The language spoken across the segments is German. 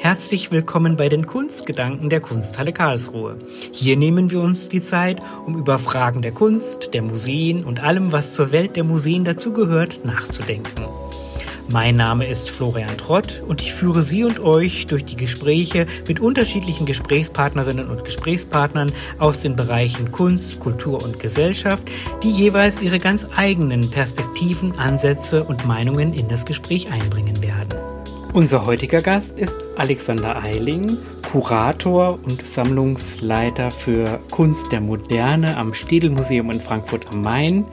Herzlich willkommen bei den Kunstgedanken der Kunsthalle Karlsruhe. Hier nehmen wir uns die Zeit, um über Fragen der Kunst, der Museen und allem, was zur Welt der Museen dazugehört, nachzudenken. Mein Name ist Florian Trott und ich führe Sie und euch durch die Gespräche mit unterschiedlichen Gesprächspartnerinnen und Gesprächspartnern aus den Bereichen Kunst, Kultur und Gesellschaft, die jeweils ihre ganz eigenen Perspektiven, Ansätze und Meinungen in das Gespräch einbringen werden. Unser heutiger Gast ist Alexander Eiling, Kurator und Sammlungsleiter für Kunst der Moderne am Städel Museum in Frankfurt am Main,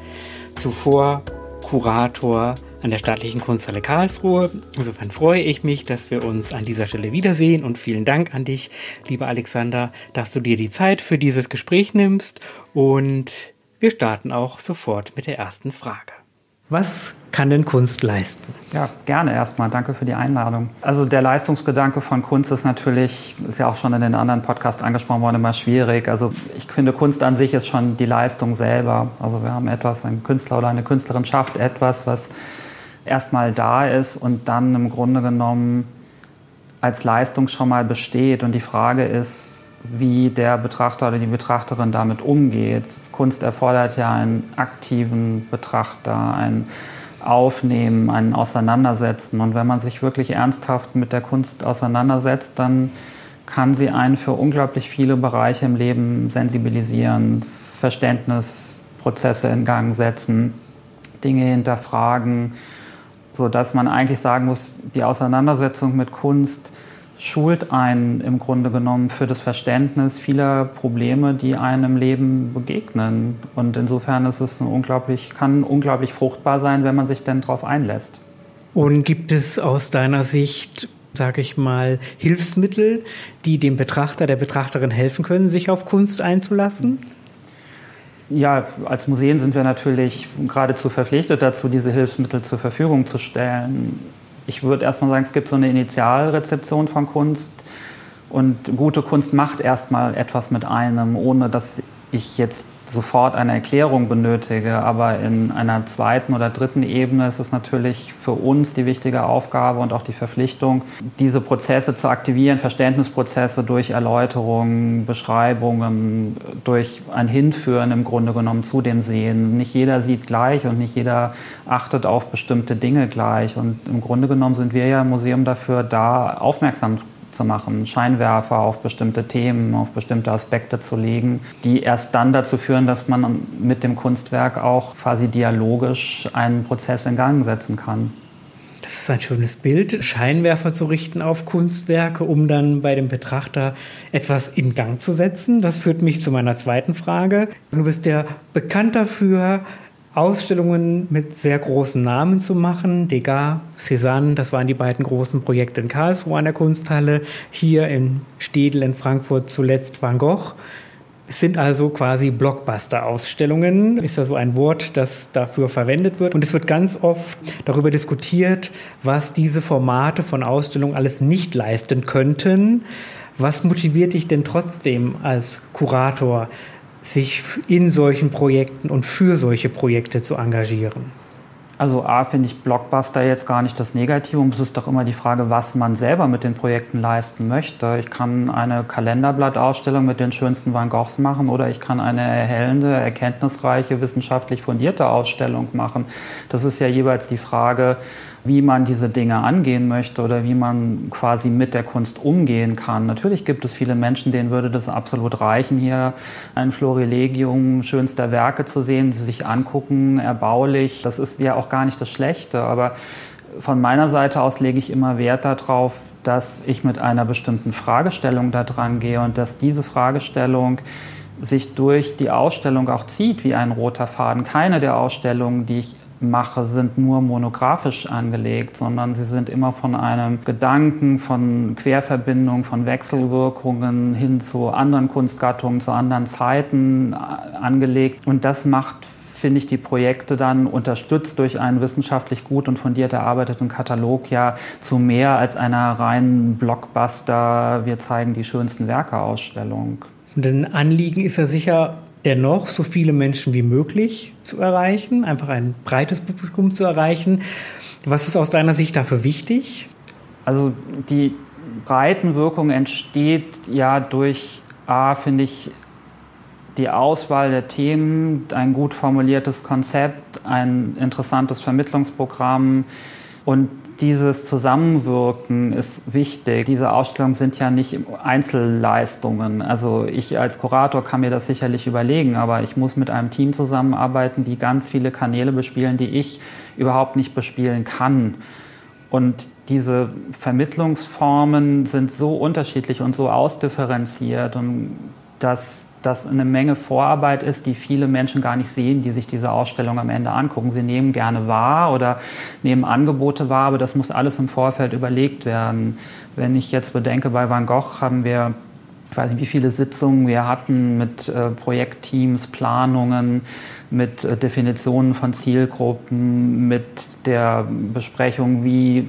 zuvor Kurator an der Staatlichen Kunsthalle Karlsruhe. Insofern freue ich mich, dass wir uns an dieser Stelle wiedersehen und vielen Dank an dich, lieber Alexander, dass du dir die Zeit für dieses Gespräch nimmst, und wir starten auch sofort mit der ersten Frage. Was kann denn Kunst leisten? Ja, gerne erstmal. Danke für die Einladung. Also der Leistungsgedanke von Kunst ist natürlich, ist ja auch schon in den anderen Podcasts angesprochen worden, immer schwierig. Also ich finde, Kunst an sich ist schon die Leistung selber. Also wir haben etwas, ein Künstler oder eine Künstlerin schafft etwas, was erstmal da ist und dann im Grunde genommen als Leistung schon mal besteht. Und die Frage ist, wie der Betrachter oder die Betrachterin damit umgeht. Kunst erfordert ja einen aktiven Betrachter, ein Aufnehmen, ein Auseinandersetzen. Und wenn man sich wirklich ernsthaft mit der Kunst auseinandersetzt, dann kann sie einen für unglaublich viele Bereiche im Leben sensibilisieren, Verständnisprozesse in Gang setzen, Dinge hinterfragen, sodass man eigentlich sagen muss, die Auseinandersetzung mit Kunst schult einen im Grunde genommen für das Verständnis vieler Probleme, die einem im Leben begegnen. Und insofern ist es kann unglaublich fruchtbar sein, wenn man sich denn darauf einlässt. Und gibt es aus deiner Sicht, sage ich mal, Hilfsmittel, die dem Betrachter, der Betrachterin helfen können, sich auf Kunst einzulassen? Ja, als Museen sind wir natürlich geradezu verpflichtet dazu, diese Hilfsmittel zur Verfügung zu stellen. Ich würde erstmal sagen, es gibt so eine Initialrezeption von Kunst, und gute Kunst macht erstmal etwas mit einem, ohne dass ich jetzt sofort eine Erklärung benötige. Aber in einer zweiten oder dritten Ebene ist es natürlich für uns die wichtige Aufgabe und auch die Verpflichtung, diese Prozesse zu aktivieren, Verständnisprozesse durch Erläuterungen, Beschreibungen, durch ein Hinführen im Grunde genommen zu dem Sehen. Nicht jeder sieht gleich und nicht jeder achtet auf bestimmte Dinge gleich. Und im Grunde genommen sind wir ja im Museum dafür da, aufmerksam zu machen, Scheinwerfer auf bestimmte Themen, auf bestimmte Aspekte zu legen, die erst dann dazu führen, dass man mit dem Kunstwerk auch quasi dialogisch einen Prozess in Gang setzen kann. Das ist ein schönes Bild, Scheinwerfer zu richten auf Kunstwerke, um dann bei dem Betrachter etwas in Gang zu setzen. Das führt mich zu meiner zweiten Frage. Du bist ja bekannt dafür, Ausstellungen mit sehr großen Namen zu machen. Degas, Cézanne, das waren die beiden großen Projekte in Karlsruhe an der Kunsthalle. Hier in Städel in Frankfurt zuletzt Van Gogh. Es sind also quasi Blockbuster-Ausstellungen, ist ja so ein Wort, das dafür verwendet wird. Und es wird ganz oft darüber diskutiert, was diese Formate von Ausstellungen alles nicht leisten könnten. Was motiviert dich denn trotzdem als Kurator, sich in solchen Projekten und für solche Projekte zu engagieren? Also A, finde ich Blockbuster jetzt gar nicht das Negative. Es ist doch immer die Frage, was man selber mit den Projekten leisten möchte. Ich kann eine Kalenderblattausstellung mit den schönsten Van Goghs machen oder ich kann eine erhellende, erkenntnisreiche, wissenschaftlich fundierte Ausstellung machen. Das ist ja jeweils die Frage, wie man diese Dinge angehen möchte oder wie man quasi mit der Kunst umgehen kann. Natürlich gibt es viele Menschen, denen würde das absolut reichen, hier ein Florilegium schönster Werke zu sehen, die sich angucken, erbaulich. Das ist ja auch gar nicht das Schlechte, aber von meiner Seite aus lege ich immer Wert darauf, dass ich mit einer bestimmten Fragestellung da dran gehe und dass diese Fragestellung sich durch die Ausstellung auch zieht wie ein roter Faden. Keine der Ausstellungen, die ich mache, sind nur monografisch angelegt, sondern sie sind immer von einem Gedanken, von Querverbindung, von Wechselwirkungen hin zu anderen Kunstgattungen, zu anderen Zeiten angelegt. Und das macht, finde ich, die Projekte dann, unterstützt durch einen wissenschaftlich gut und fundiert erarbeiteten Katalog, ja zu mehr als einer reinen Blockbuster, wir zeigen die schönsten Werke Ausstellung. Und ein Anliegen ist ja sicher, dennoch so viele Menschen wie möglich zu erreichen, einfach ein breites Publikum zu erreichen. Was ist aus deiner Sicht dafür wichtig? Also die Breitenwirkung entsteht ja durch, finde ich, die Auswahl der Themen, ein gut formuliertes Konzept, ein interessantes Vermittlungsprogramm und dieses Zusammenwirken ist wichtig. Diese Ausstellungen sind ja nicht Einzelleistungen. Also ich als Kurator kann mir das sicherlich überlegen, aber ich muss mit einem Team zusammenarbeiten, die ganz viele Kanäle bespielen, die ich überhaupt nicht bespielen kann. Und diese Vermittlungsformen sind so unterschiedlich und so ausdifferenziert, und dass das eine Menge Vorarbeit ist, die viele Menschen gar nicht sehen, die sich diese Ausstellung am Ende angucken. Sie nehmen gerne wahr oder nehmen Angebote wahr, aber das muss alles im Vorfeld überlegt werden. Wenn ich jetzt bedenke, bei Van Gogh haben wir, ich weiß nicht, wie viele Sitzungen wir hatten mit Projektteams, Planungen, mit Definitionen von Zielgruppen, mit der Besprechung, wie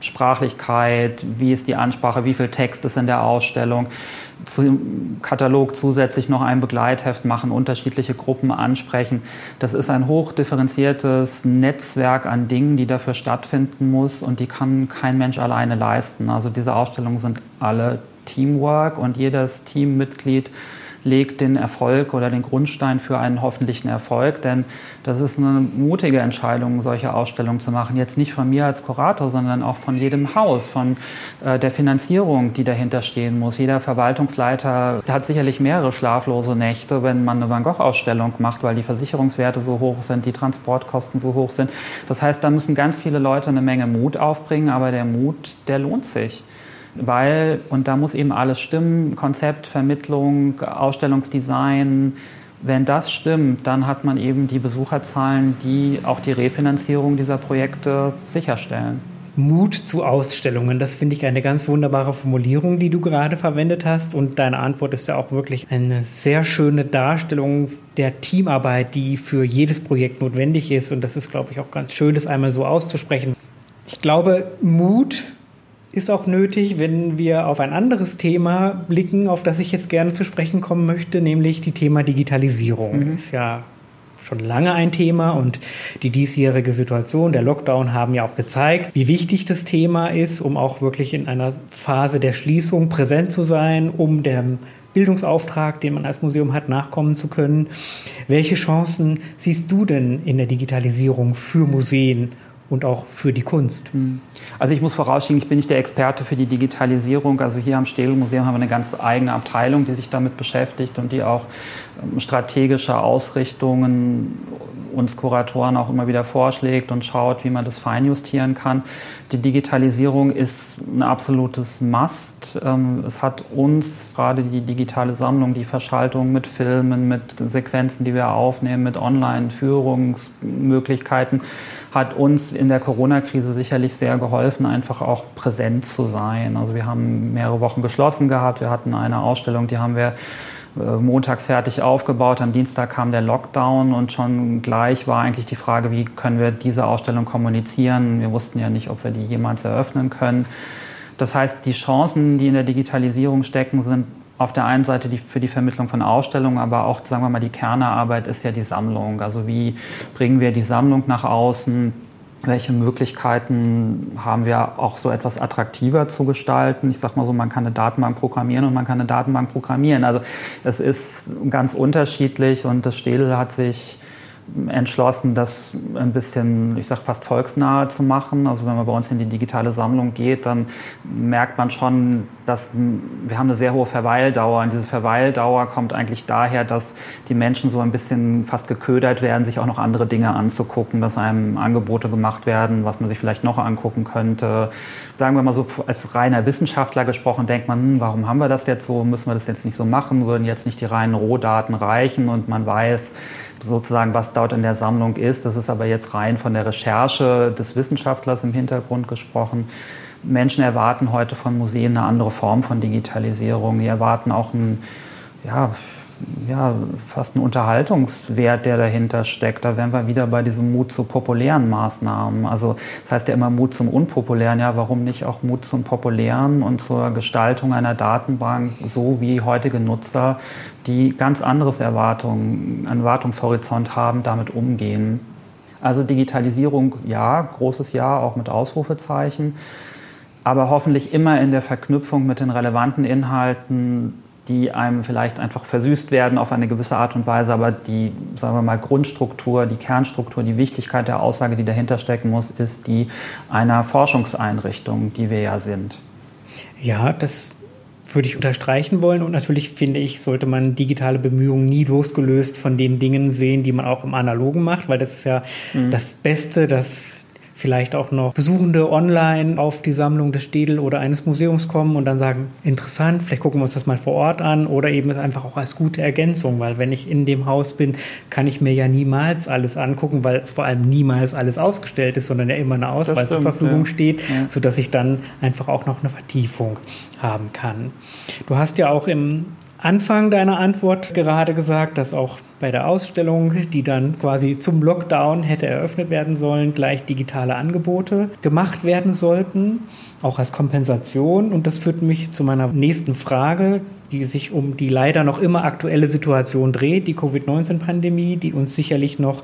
Sprachlichkeit, wie ist die Ansprache, wie viel Text ist in der Ausstellung. Zum Katalog zusätzlich noch ein Begleitheft machen, unterschiedliche Gruppen ansprechen. Das ist ein hochdifferenziertes Netzwerk an Dingen, die dafür stattfinden muss, und die kann kein Mensch alleine leisten. Also diese Ausstellungen sind alle Teamwork, und jedes Teammitglied legt den Erfolg oder den Grundstein für einen hoffentlichen Erfolg, denn das ist eine mutige Entscheidung, solche Ausstellungen zu machen. Jetzt nicht von mir als Kurator, sondern auch von jedem Haus, von der Finanzierung, die dahinter stehen muss. Jeder Verwaltungsleiter hat sicherlich mehrere schlaflose Nächte, wenn man eine Van Gogh-Ausstellung macht, weil die Versicherungswerte so hoch sind, die Transportkosten so hoch sind. Das heißt, da müssen ganz viele Leute eine Menge Mut aufbringen, aber der Mut, der lohnt sich. Weil, und da muss eben alles stimmen, Konzept, Vermittlung, Ausstellungsdesign, wenn das stimmt, dann hat man eben die Besucherzahlen, die auch die Refinanzierung dieser Projekte sicherstellen. Mut zu Ausstellungen, das finde ich eine ganz wunderbare Formulierung, die du gerade verwendet hast, und deine Antwort ist ja auch wirklich eine sehr schöne Darstellung der Teamarbeit, die für jedes Projekt notwendig ist, und das ist, glaube ich, auch ganz schön, das einmal so auszusprechen. Ich glaube, Mut ist auch nötig, wenn wir auf ein anderes Thema blicken, auf das ich jetzt gerne zu sprechen kommen möchte, nämlich die Thema Digitalisierung. Mhm. Ist ja schon lange ein Thema, und die diesjährige Situation, der Lockdown, haben ja auch gezeigt, wie wichtig das Thema ist, um auch wirklich in einer Phase der Schließung präsent zu sein, um dem Bildungsauftrag, den man als Museum hat, nachkommen zu können. Welche Chancen siehst du denn in der Digitalisierung für Museen und auch für die Kunst? Also ich muss vorausschicken, ich bin nicht der Experte für die Digitalisierung. Also hier am Städel Museum haben wir eine ganz eigene Abteilung, die sich damit beschäftigt und die auch strategische Ausrichtungen uns Kuratoren auch immer wieder vorschlägt und schaut, wie man das feinjustieren kann. Die Digitalisierung ist ein absolutes Must. Es hat uns gerade die digitale Sammlung, die Verschaltung mit Filmen, mit Sequenzen, die wir aufnehmen, mit Online-Führungsmöglichkeiten, hat uns in der Corona-Krise sicherlich sehr geholfen, einfach auch präsent zu sein. Also wir haben mehrere Wochen geschlossen gehabt. Wir hatten eine Ausstellung, die haben wir montags fertig aufgebaut. Am Dienstag kam der Lockdown, und schon gleich war eigentlich die Frage, wie können wir diese Ausstellung kommunizieren? Wir wussten ja nicht, ob wir die jemals eröffnen können. Das heißt, die Chancen, die in der Digitalisierung stecken, sind auf der einen Seite die für die Vermittlung von Ausstellungen, aber auch, sagen wir mal, die Kernarbeit ist ja die Sammlung. Also wie bringen wir die Sammlung nach außen? Welche Möglichkeiten haben wir, auch so etwas attraktiver zu gestalten? Ich sag mal so, man kann eine Datenbank programmieren und man kann eine Datenbank programmieren. Also es ist ganz unterschiedlich, und das Städel hat sich entschlossen, das ein bisschen, ich sag fast volksnahe zu machen. Also wenn man bei uns in die digitale Sammlung geht, dann merkt man schon, dass wir haben eine sehr hohe Verweildauer. Und diese Verweildauer kommt eigentlich daher, dass die Menschen so ein bisschen fast geködert werden, sich auch noch andere Dinge anzugucken, dass einem Angebote gemacht werden, was man sich vielleicht noch angucken könnte. Sagen wir mal so, als reiner Wissenschaftler gesprochen, denkt man, warum haben wir das jetzt so? Müssen wir das jetzt nicht so machen? Würden jetzt nicht die reinen Rohdaten reichen? Und man weiß sozusagen, was dort in der Sammlung ist. Das ist aber jetzt rein von der Recherche des Wissenschaftlers im Hintergrund gesprochen. Menschen erwarten heute von Museen eine andere Form von Digitalisierung. Die erwarten auch einen, fast einen Unterhaltungswert, der dahinter steckt. Da wären wir wieder bei diesem Mut zu populären Maßnahmen. Also das heißt ja immer Mut zum Unpopulären. Ja, warum nicht auch Mut zum Populären und zur Gestaltung einer Datenbank, so wie heutige Nutzer, die ganz anderes Erwartungshorizont haben, damit umgehen. Also Digitalisierung, ja, großes Ja, auch mit Ausrufezeichen. aber hoffentlich immer in der Verknüpfung mit den relevanten Inhalten, die einem vielleicht einfach versüßt werden auf eine gewisse Art und Weise, aber die, sagen wir mal, Grundstruktur, die Kernstruktur, die Wichtigkeit der Aussage, die dahinter stecken muss, ist die einer Forschungseinrichtung, die wir ja sind. Ja, das würde ich unterstreichen wollen und natürlich finde ich, sollte man digitale Bemühungen nie losgelöst von den Dingen sehen, die man auch im Analogen macht, weil das ist ja das Beste, das vielleicht auch noch Besuchende online auf die Sammlung des Städel oder eines Museums kommen und dann sagen, interessant, vielleicht gucken wir uns das mal vor Ort an oder eben einfach auch als gute Ergänzung, weil wenn ich in dem Haus bin, kann ich mir ja niemals alles angucken, weil vor allem niemals alles ausgestellt ist, sondern ja immer eine Auswahl stimmt, zur Verfügung steht, sodass ich dann einfach auch noch eine Vertiefung haben kann. Du hast ja auch im Anfang deiner Antwort gerade gesagt, dass auch bei der Ausstellung, die dann quasi zum Lockdown hätte eröffnet werden sollen, gleich digitale Angebote gemacht werden sollten, auch als Kompensation. Und das führt mich zu meiner nächsten Frage, die sich um die leider noch immer aktuelle Situation dreht, die Covid-19-Pandemie, die uns sicherlich noch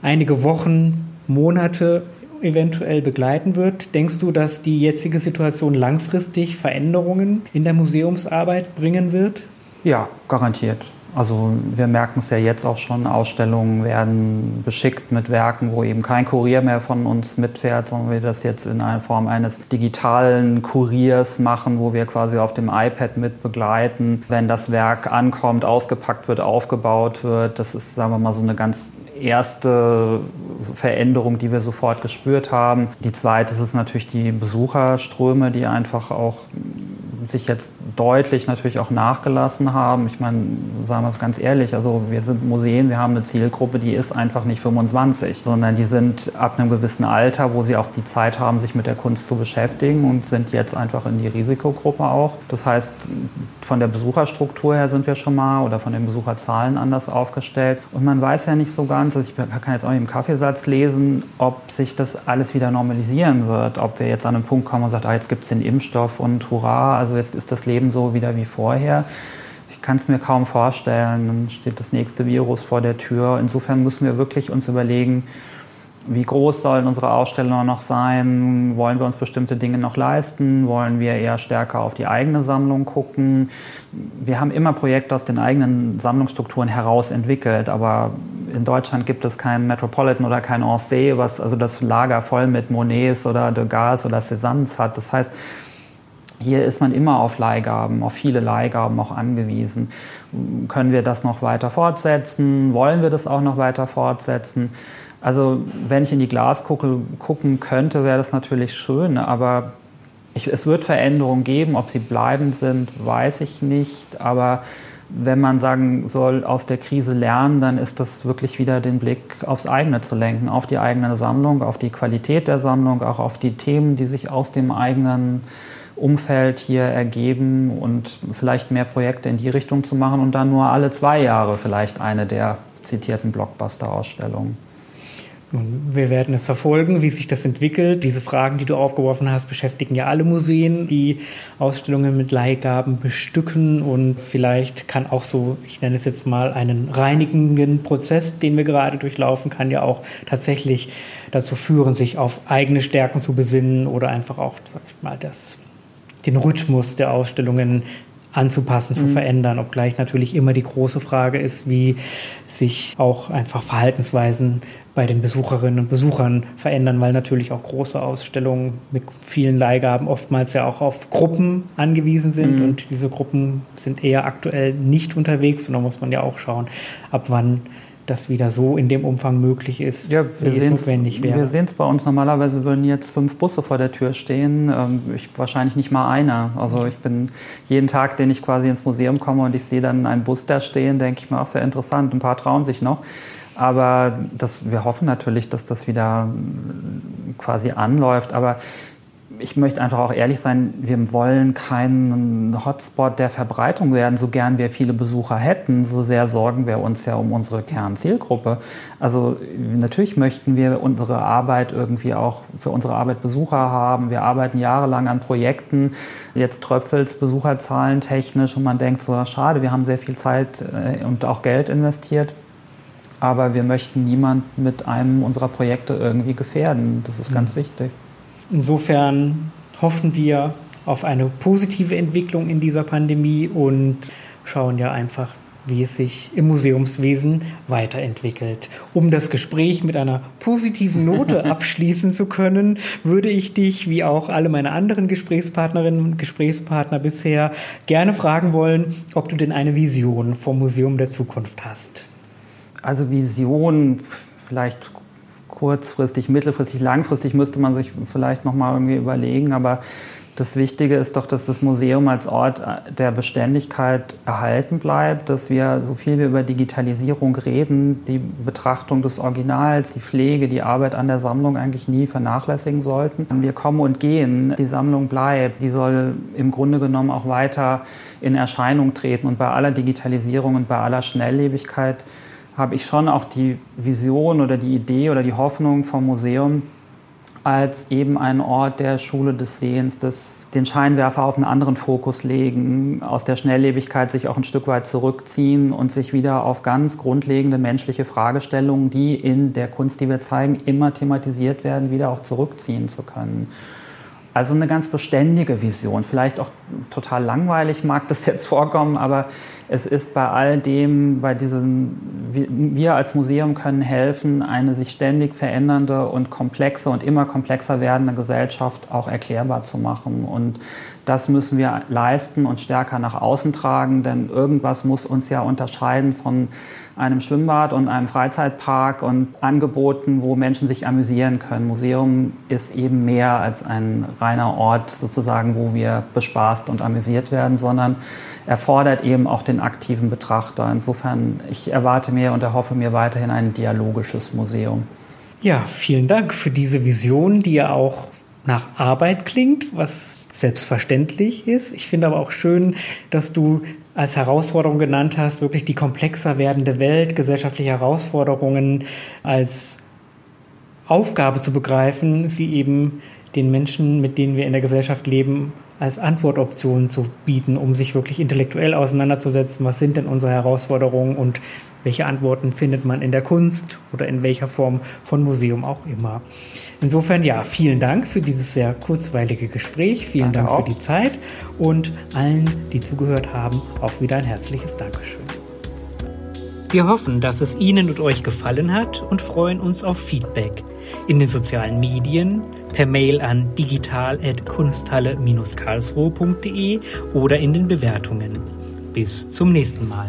einige Wochen, Monate eventuell begleiten wird. Denkst du, dass die jetzige Situation langfristig Veränderungen in der Museumsarbeit bringen wird? Ja, garantiert. Also wir merken es ja jetzt auch schon, Ausstellungen werden beschickt mit Werken, wo eben kein Kurier mehr von uns mitfährt, sondern wir das jetzt in einer Form eines digitalen Kuriers machen, wo wir quasi auf dem iPad mit begleiten, wenn das Werk ankommt, ausgepackt wird, aufgebaut wird. Das ist, sagen wir mal, so eine ganz erste Veränderung, die wir sofort gespürt haben. Die zweite ist natürlich die Besucherströme, die einfach auch sich jetzt deutlich natürlich auch nachgelassen haben. Ich meine, sagen wir es ganz ehrlich, also wir sind Museen, wir haben eine Zielgruppe, die ist einfach nicht 25, sondern die sind ab einem gewissen Alter, wo sie auch die Zeit haben, sich mit der Kunst zu beschäftigen und sind jetzt einfach in die Risikogruppe auch. Das heißt, von der Besucherstruktur her sind wir schon mal oder von den Besucherzahlen anders aufgestellt. Und man weiß ja nicht so ganz, also ich kann jetzt auch nicht im Kaffeesatz lesen, ob sich das alles wieder normalisieren wird, ob wir jetzt an einen Punkt kommen und sagen, ah, jetzt gibt es den Impfstoff und hurra, also jetzt ist das Leben so wieder wie vorher. Ich kann es mir kaum vorstellen, dann steht das nächste Virus vor der Tür. Insofern müssen wir wirklich uns überlegen, wie groß sollen unsere Ausstellungen noch sein? Wollen wir uns bestimmte Dinge noch leisten? Wollen wir eher stärker auf die eigene Sammlung gucken? Wir haben immer Projekte aus den eigenen Sammlungsstrukturen heraus entwickelt, aber in Deutschland gibt es keinen Metropolitan oder kein Orsay, was also das Lager voll mit Monets oder Degas oder Cézannes hat. Das heißt, hier ist man immer auf Leihgaben, auf viele Leihgaben auch angewiesen. Können wir das noch weiter fortsetzen? Wollen wir das auch noch weiter fortsetzen? Also wenn ich in die Glaskugel gucken könnte, wäre das natürlich schön, aber es wird Veränderungen geben. Ob sie bleibend sind, weiß ich nicht. Aber wenn man sagen soll, aus der Krise lernen, dann ist das wirklich wieder den Blick aufs eigene zu lenken, auf die eigene Sammlung, auf die Qualität der Sammlung, auch auf die Themen, die sich aus dem eigenen Umfeld hier ergeben und vielleicht mehr Projekte in die Richtung zu machen und dann nur alle 2 Jahre vielleicht eine der zitierten Blockbuster-Ausstellungen. Wir werden es verfolgen, wie sich das entwickelt. Diese Fragen, die du aufgeworfen hast, beschäftigen ja alle Museen, die Ausstellungen mit Leihgaben bestücken. Und vielleicht kann auch so, ich nenne es jetzt mal, einen reinigenden Prozess, den wir gerade durchlaufen, kann ja auch tatsächlich dazu führen, sich auf eigene Stärken zu besinnen oder einfach auch, sag ich mal, den Rhythmus der Ausstellungen anzupassen, zu verändern, obgleich natürlich immer die große Frage ist, wie sich auch einfach Verhaltensweisen bei den Besucherinnen und Besuchern verändern, weil natürlich auch große Ausstellungen mit vielen Leihgaben oftmals ja auch auf Gruppen angewiesen sind und diese Gruppen sind eher aktuell nicht unterwegs und da muss man ja auch schauen, ab wann das wieder so in dem Umfang möglich ist, ja, wie es notwendig wäre. Wir sehen es bei uns. Normalerweise würden jetzt 5 Busse vor der Tür stehen. Wahrscheinlich nicht mal einer. Also ich bin jeden Tag, den ich quasi ins Museum komme und ich sehe dann einen Bus da stehen, denke ich mir, auch sehr interessant. Ein paar trauen sich noch. Aber wir hoffen natürlich, dass das wieder quasi anläuft. Aber ich möchte einfach auch ehrlich sein, wir wollen kein Hotspot der Verbreitung werden, so gern wir viele Besucher hätten, so sehr sorgen wir uns ja um unsere Kernzielgruppe. Also natürlich möchten wir unsere Arbeit irgendwie auch für unsere Arbeit Besucher haben. Wir arbeiten jahrelang an Projekten, jetzt tröpfelt es Besucherzahlen technisch und man denkt so, schade, wir haben sehr viel Zeit und auch Geld investiert. Aber wir möchten niemanden mit einem unserer Projekte irgendwie gefährden. Das ist ganz wichtig. Insofern hoffen wir auf eine positive Entwicklung in dieser Pandemie und schauen ja einfach, wie es sich im Museumswesen weiterentwickelt. Um das Gespräch mit einer positiven Note abschließen zu können, würde ich dich, wie auch alle meine anderen Gesprächspartnerinnen und Gesprächspartner bisher, gerne fragen wollen, ob du denn eine Vision vom Museum der Zukunft hast. Also Vision, vielleicht kurzfristig, mittelfristig, langfristig müsste man sich vielleicht nochmal irgendwie überlegen, aber das Wichtige ist doch, dass das Museum als Ort der Beständigkeit erhalten bleibt, dass wir, so viel wir über Digitalisierung reden, die Betrachtung des Originals, die Pflege, die Arbeit an der Sammlung eigentlich nie vernachlässigen sollten. Wir kommen und gehen, die Sammlung bleibt, die soll im Grunde genommen auch weiter in Erscheinung treten. Und bei aller Digitalisierung und bei aller Schnelllebigkeit habe ich schon auch die Vision oder die Idee oder die Hoffnung vom Museum, als eben ein Ort der Schule des Sehens, das den Scheinwerfer auf einen anderen Fokus legen, aus der Schnelllebigkeit sich auch ein Stück weit zurückziehen und sich wieder auf ganz grundlegende menschliche Fragestellungen, die in der Kunst, die wir zeigen, immer thematisiert werden, wieder auch zurückziehen zu können. Also eine ganz beständige Vision, vielleicht auch total langweilig mag das jetzt vorkommen, aber es ist bei all dem, bei diesem, wir als Museum können helfen, eine sich ständig verändernde und komplexe und immer komplexer werdende Gesellschaft auch erklärbar zu machen. Und das müssen wir leisten und stärker nach außen tragen, denn irgendwas muss uns ja unterscheiden von einem Schwimmbad und einem Freizeitpark und Angeboten, wo Menschen sich amüsieren können. Museum ist eben mehr als ein reiner Ort sozusagen, wo wir bespaßt und amüsiert werden, sondern erfordert eben auch den aktiven Betrachter. Insofern, ich erwarte mir und erhoffe mir weiterhin ein dialogisches Museum. Ja, vielen Dank für diese Vision, die ja auch nach Arbeit klingt, was selbstverständlich ist. Ich finde aber auch schön, dass du als Herausforderung genannt hast, wirklich die komplexer werdende Welt, gesellschaftliche Herausforderungen als Aufgabe zu begreifen, sie eben den Menschen, mit denen wir in der Gesellschaft leben, als Antwortoptionen zu bieten, um sich wirklich intellektuell auseinanderzusetzen, was sind denn unsere Herausforderungen und welche Antworten findet man in der Kunst oder in welcher Form von Museum auch immer. Insofern, ja, vielen Dank für dieses sehr kurzweilige Gespräch. Vielen Dank für die Zeit und allen, die zugehört haben, auch wieder ein herzliches Dankeschön. Wir hoffen, dass es Ihnen und euch gefallen hat und freuen uns auf Feedback in den sozialen Medien, per Mail an digital@kunsthalle-karlsruhe.de oder in den Bewertungen. Bis zum nächsten Mal.